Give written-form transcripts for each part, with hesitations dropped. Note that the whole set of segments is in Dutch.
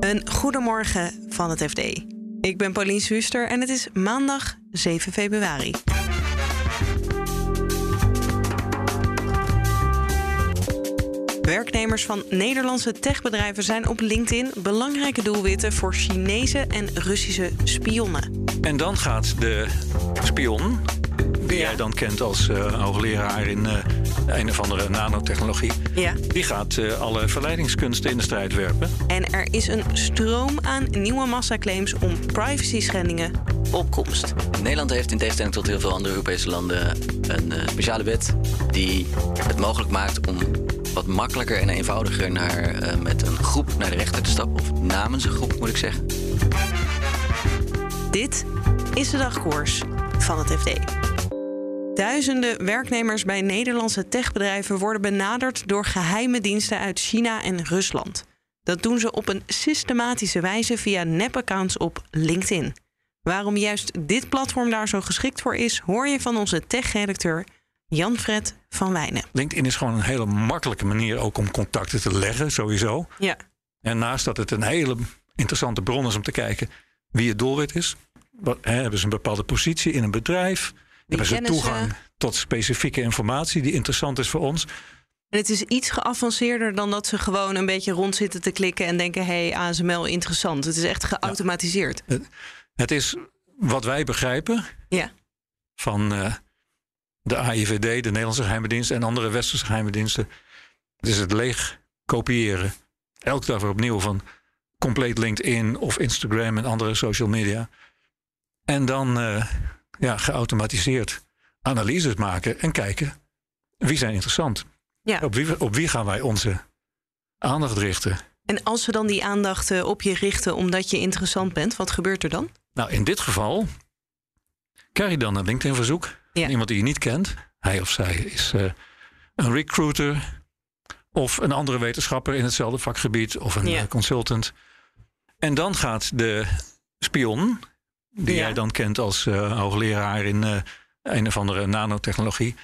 Een goedemorgen van het FD. Ik ben Paulien Schuster en het is maandag 7 februari. Werknemers van Nederlandse techbedrijven zijn op LinkedIn belangrijke doelwitten voor Chinese en Russische spionnen. En dan gaat de spion, die jij dan kent als hoogleraar in een of andere nanotechnologie, die gaat alle verleidingskunsten in de strijd werpen. En er is een stroom aan nieuwe massaclaims om privacy-schendingen op komst. Nederland heeft in tegenstelling tot heel veel andere Europese landen een speciale wet die het mogelijk maakt om wat makkelijker en eenvoudiger met een groep naar de rechter te stappen. Of namens een groep, moet ik zeggen. Dit is de dagkoers van het FD. Duizenden werknemers bij Nederlandse techbedrijven worden benaderd door geheime diensten uit China en Rusland. Dat doen ze op een systematische wijze via nepaccounts op LinkedIn. Waarom juist dit platform daar zo geschikt voor is, hoor je van onze tech-redacteur Jan-Fred van Wijnen. LinkedIn is gewoon een hele makkelijke manier ook om contacten te leggen, sowieso. Ja. En naast dat het een hele interessante bron is om te kijken wie het doelwit is. Hebben ze een bepaalde positie in een bedrijf? Hebben ze toegang tot specifieke informatie die interessant is voor ons? En het is iets geavanceerder dan dat ze gewoon een beetje rond zitten te klikken en denken, hey, ASML, interessant. Het is echt geautomatiseerd. Ja. Het is wat wij begrijpen van de AIVD, de Nederlandse geheime dienst en andere westerse geheime diensten. Het is het leeg kopiëren. Elke dag weer opnieuw van compleet LinkedIn of Instagram en andere social media. En dan geautomatiseerd analyses maken en kijken wie zijn interessant. Ja. Op wie gaan wij onze aandacht richten? En als ze dan die aandacht op je richten omdat je interessant bent, wat gebeurt er dan? Nou, in dit geval krijg je dan een LinkedIn-verzoek. Ja. Iemand die je niet kent, hij of zij is een recruiter of een andere wetenschapper in hetzelfde vakgebied of een consultant. En dan gaat de spion, die jij dan kent als hoogleraar in een of andere nanotechnologie,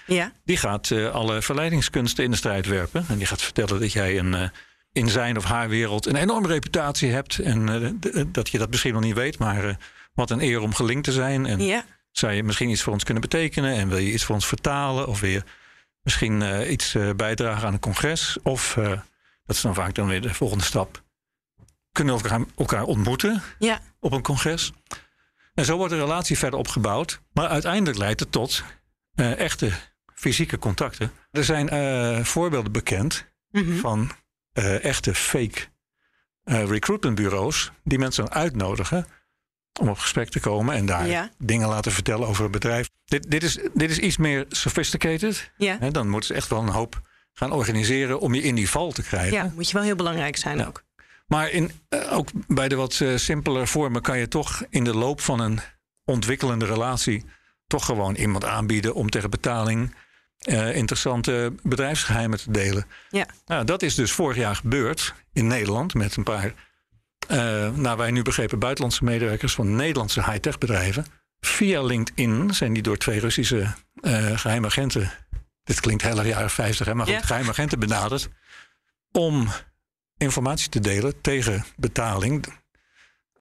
die gaat alle verleidingskunsten in de strijd werpen. En die gaat vertellen dat jij in zijn of haar wereld een enorme reputatie hebt en dat je dat misschien nog niet weet, maar wat een eer om gelinkt te zijn. En zou je misschien iets voor ons kunnen betekenen? En wil je iets voor ons vertalen? Of wil je misschien iets bijdragen aan een congres? Of, dat is dan vaak dan weer de volgende stap, kunnen we elkaar ontmoeten op een congres? En zo wordt de relatie verder opgebouwd. Maar uiteindelijk leidt het tot echte fysieke contacten. Er zijn voorbeelden bekend van echte fake recruitmentbureaus die mensen uitnodigen om op gesprek te komen en daar dingen laten vertellen over het bedrijf. Dit is iets meer sophisticated. Ja. Hè, dan moeten ze echt wel een hoop gaan organiseren om je in die val te krijgen. Ja, moet je wel heel belangrijk zijn ook. Maar ook bij de wat simpeler vormen kan je toch in de loop van een ontwikkelende relatie toch gewoon iemand aanbieden om tegen betaling interessante bedrijfsgeheimen te delen. Ja. Nou, dat is dus vorig jaar gebeurd in Nederland met een paar, naar wij nu begrepen, buitenlandse medewerkers van Nederlandse high-tech bedrijven. Via LinkedIn zijn die door twee Russische geheime agenten, dit klinkt heel erg jaren 50, hè, maar goed, geheime agenten benaderd, om informatie te delen tegen betaling.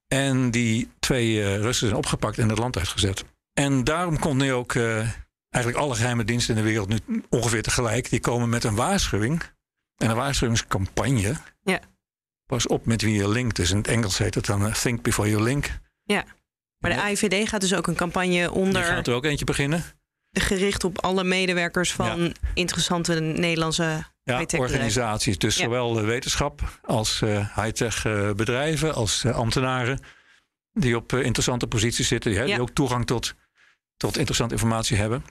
En die twee Russen zijn opgepakt en het land uitgezet. En daarom komt nu ook eigenlijk alle geheime diensten in de wereld nu ongeveer tegelijk. Die komen met een waarschuwing en een waarschuwingscampagne. Ja. Pas op met wie je linkt. Dus in het Engels heet het dan think before you link. Ja, maar de AIVD gaat dus ook een campagne onder. Die gaat er ook eentje beginnen. Gericht op alle medewerkers van interessante Nederlandse high-tech organisaties. Dus zowel de wetenschap als high-tech bedrijven, als ambtenaren die op interessante posities zitten, die ook toegang tot interessante informatie hebben.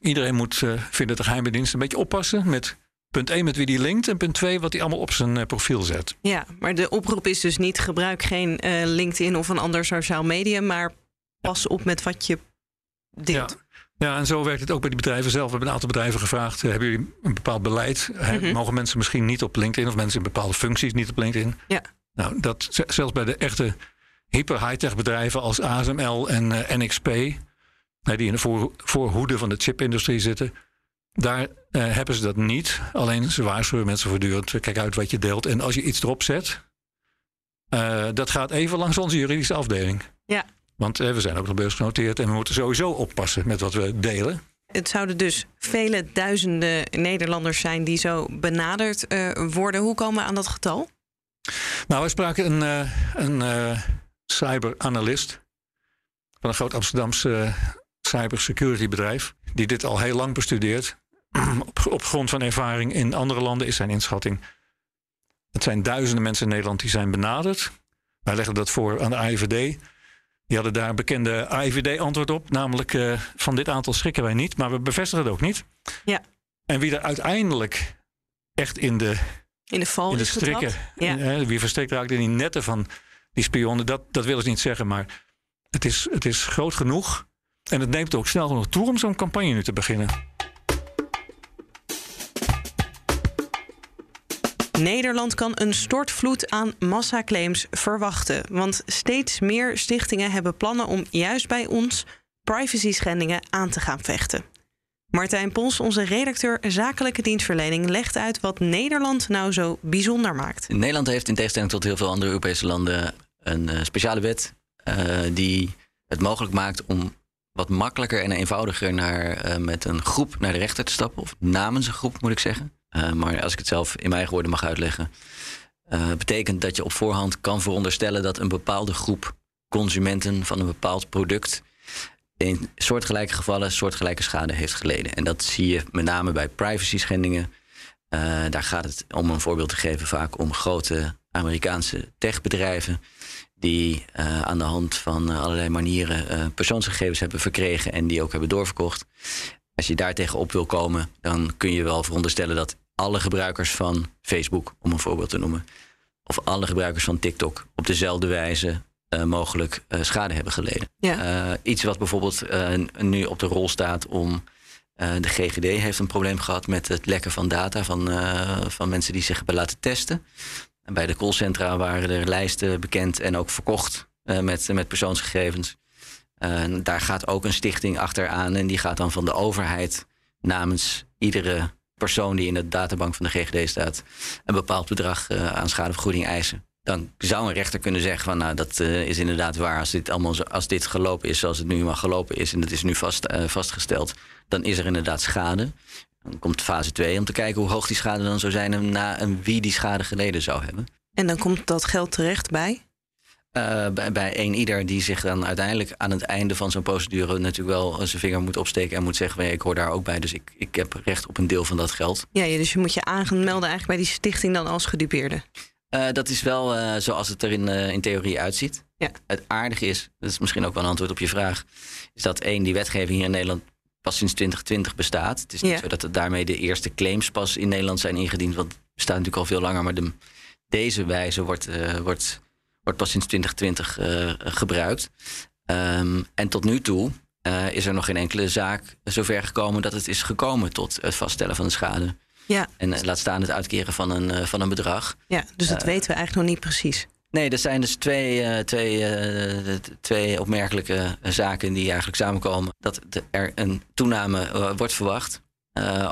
Iedereen moet, vinden de geheime dienst, een beetje oppassen met punt 1 met wie die linkt en punt 2 wat hij allemaal op zijn profiel zet. Ja, maar de oproep is dus niet gebruik geen LinkedIn of een ander sociaal medium, maar pas op met wat je deelt. Ja. Ja, en zo werkt het ook bij die bedrijven zelf. We hebben een aantal bedrijven gevraagd, hebben jullie een bepaald beleid? Mogen mensen misschien niet op LinkedIn of mensen in bepaalde functies niet op LinkedIn? Ja. Nou, dat zelfs bij de echte hyper high-tech bedrijven als ASML en NXP, die in de voorhoede van de chipindustrie zitten, daar hebben ze dat niet. Alleen ze waarschuwen mensen voortdurend, kijk uit wat je deelt. En als je iets erop zet, Dat gaat even langs onze juridische afdeling. Ja. Want we zijn ook nog beursgenoteerd en we moeten sowieso oppassen met wat we delen. Het zouden dus vele duizenden Nederlanders zijn die zo benaderd worden. Hoe komen we aan dat getal? Nou, wij spraken een cyberanalist van een groot Amsterdamse cybersecurity bedrijf, die dit al heel lang bestudeert. Op grond van ervaring in andere landen is zijn inschatting. Het zijn duizenden mensen in Nederland die zijn benaderd. Wij leggen dat voor aan de AIVD. Die hadden daar een bekende AIVD-antwoord op. Namelijk, van dit aantal schrikken wij niet, maar we bevestigen het ook niet. Ja. En wie er uiteindelijk echt in de val in de strikken, ja. Wie verstrikt raakt in die netten van die spionnen, dat willen ze niet zeggen. Maar het is groot genoeg. En het neemt ook snel genoeg toe om zo'n campagne nu te beginnen. Nederland kan een stortvloed aan massaclaims verwachten. Want steeds meer stichtingen hebben plannen om juist bij ons privacy-schendingen aan te gaan vechten. Martijn Pols, onze redacteur Zakelijke Dienstverlening, legt uit wat Nederland nou zo bijzonder maakt. Nederland heeft in tegenstelling tot heel veel andere Europese landen een speciale wet die het mogelijk maakt om wat makkelijker en eenvoudiger met een groep naar de rechter te stappen. Of namens een groep, moet ik zeggen. Maar als ik het zelf in mijn eigen woorden mag uitleggen, betekent dat je op voorhand kan veronderstellen dat een bepaalde groep consumenten van een bepaald product in soortgelijke gevallen soortgelijke schade heeft geleden. En dat zie je met name bij privacy schendingen. Daar gaat het, om een voorbeeld te geven, vaak om grote Amerikaanse techbedrijven die aan de hand van allerlei manieren persoonsgegevens hebben verkregen en die ook hebben doorverkocht. Als je daar tegenop wil komen, dan kun je wel veronderstellen dat alle gebruikers van Facebook, om een voorbeeld te noemen, of alle gebruikers van TikTok op dezelfde wijze mogelijk schade hebben geleden. Ja. Iets wat bijvoorbeeld nu op de rol staat om de GGD heeft een probleem gehad met het lekken van data van mensen die zich hebben laten testen. En bij de callcentra waren er lijsten bekend en ook verkocht met persoonsgegevens. Daar gaat ook een stichting achteraan en die gaat dan van de overheid namens iedere persoon die in de databank van de GGD staat een bepaald bedrag aan schadevergoeding eisen. Dan zou een rechter kunnen zeggen van nou, dat is inderdaad waar. Als dit gelopen is zoals het nu maar gelopen is en dat is nu vastgesteld, dan is er inderdaad schade. Dan komt fase 2 om te kijken hoe hoog die schade dan zou zijn en wie die schade geleden zou hebben. En dan komt dat geld terecht bij? Bij een ieder die zich dan uiteindelijk aan het einde van zo'n procedure natuurlijk wel zijn vinger moet opsteken en moet zeggen, ik hoor daar ook bij, dus ik heb recht op een deel van dat geld. Ja, dus je moet je aanmelden eigenlijk bij die stichting dan als gedupeerde. Dat is wel zoals het er in theorie uitziet. Ja. Het aardige is, dat is misschien ook wel een antwoord op je vraag, is dat die wetgeving hier in Nederland pas sinds 2020 bestaat. Het is niet zo dat het daarmee de eerste claims pas in Nederland zijn ingediend, want het bestaat natuurlijk al veel langer, maar deze wijze wordt pas sinds 2020 gebruikt. En tot nu toe is er nog geen enkele zaak zover gekomen dat het is gekomen tot het vaststellen van de schade. Ja. En laat staan het uitkeren van een bedrag. Ja, dus dat weten we eigenlijk nog niet precies. Nee, er zijn dus twee opmerkelijke zaken die eigenlijk samenkomen. Dat er een toename wordt verwacht.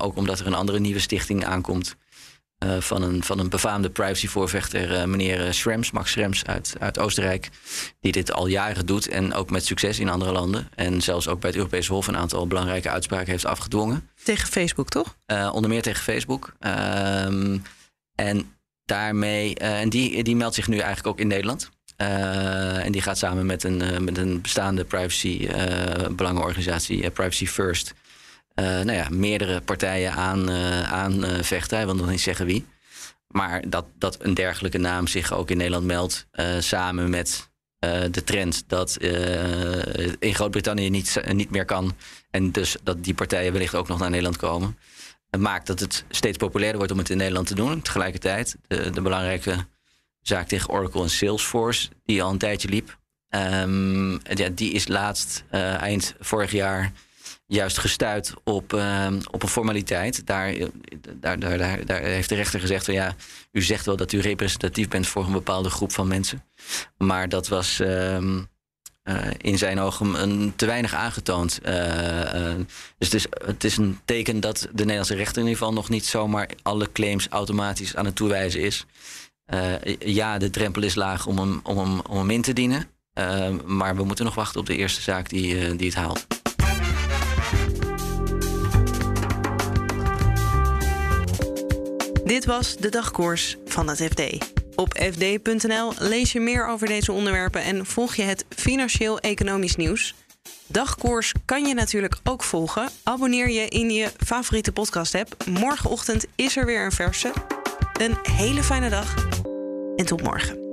Ook omdat er een andere nieuwe stichting aankomt. Van een befaamde privacyvoorvechter, meneer Schrems, Max Schrems uit Oostenrijk, die dit al jaren doet en ook met succes in andere landen. En zelfs ook bij het Europees Hof een aantal belangrijke uitspraken heeft afgedwongen. Tegen Facebook, toch? Onder meer tegen Facebook. En daarmee, en die meldt zich nu eigenlijk ook in Nederland. En die gaat samen met een bestaande privacybelangenorganisatie, Privacy First, meerdere partijen aanvechten. Hij wil nog niet zeggen wie. Maar dat een dergelijke naam zich ook in Nederland meldt, samen met de trend dat in Groot-Brittannië niet meer kan, en dus dat die partijen wellicht ook nog naar Nederland komen, maakt dat het steeds populairder wordt om het in Nederland te doen. Tegelijkertijd de belangrijke zaak tegen Oracle en Salesforce, die al een tijdje liep, die is laatst eind vorig jaar juist gestuit op een formaliteit. Daar heeft de rechter gezegd van ja, u zegt wel dat u representatief bent voor een bepaalde groep van mensen. Maar dat was in zijn ogen te weinig aangetoond. Dus het is een teken dat de Nederlandse rechter in ieder geval nog niet zomaar alle claims automatisch aan het toewijzen is. Ja, de drempel is laag om hem in te dienen. Maar we moeten nog wachten op de eerste zaak die het haalt. Dit was de dagkoers van het FD. Op fd.nl lees je meer over deze onderwerpen en volg je het financieel-economisch nieuws. Dagkoers kan je natuurlijk ook volgen. Abonneer je in je favoriete podcast-app. Morgenochtend is er weer een verse. Een hele fijne dag en tot morgen.